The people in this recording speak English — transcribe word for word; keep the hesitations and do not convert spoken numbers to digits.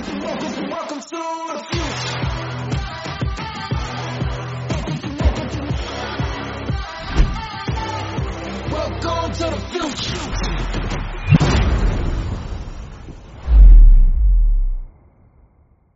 Welcome, welcome, welcome to the future. Welcome to the future.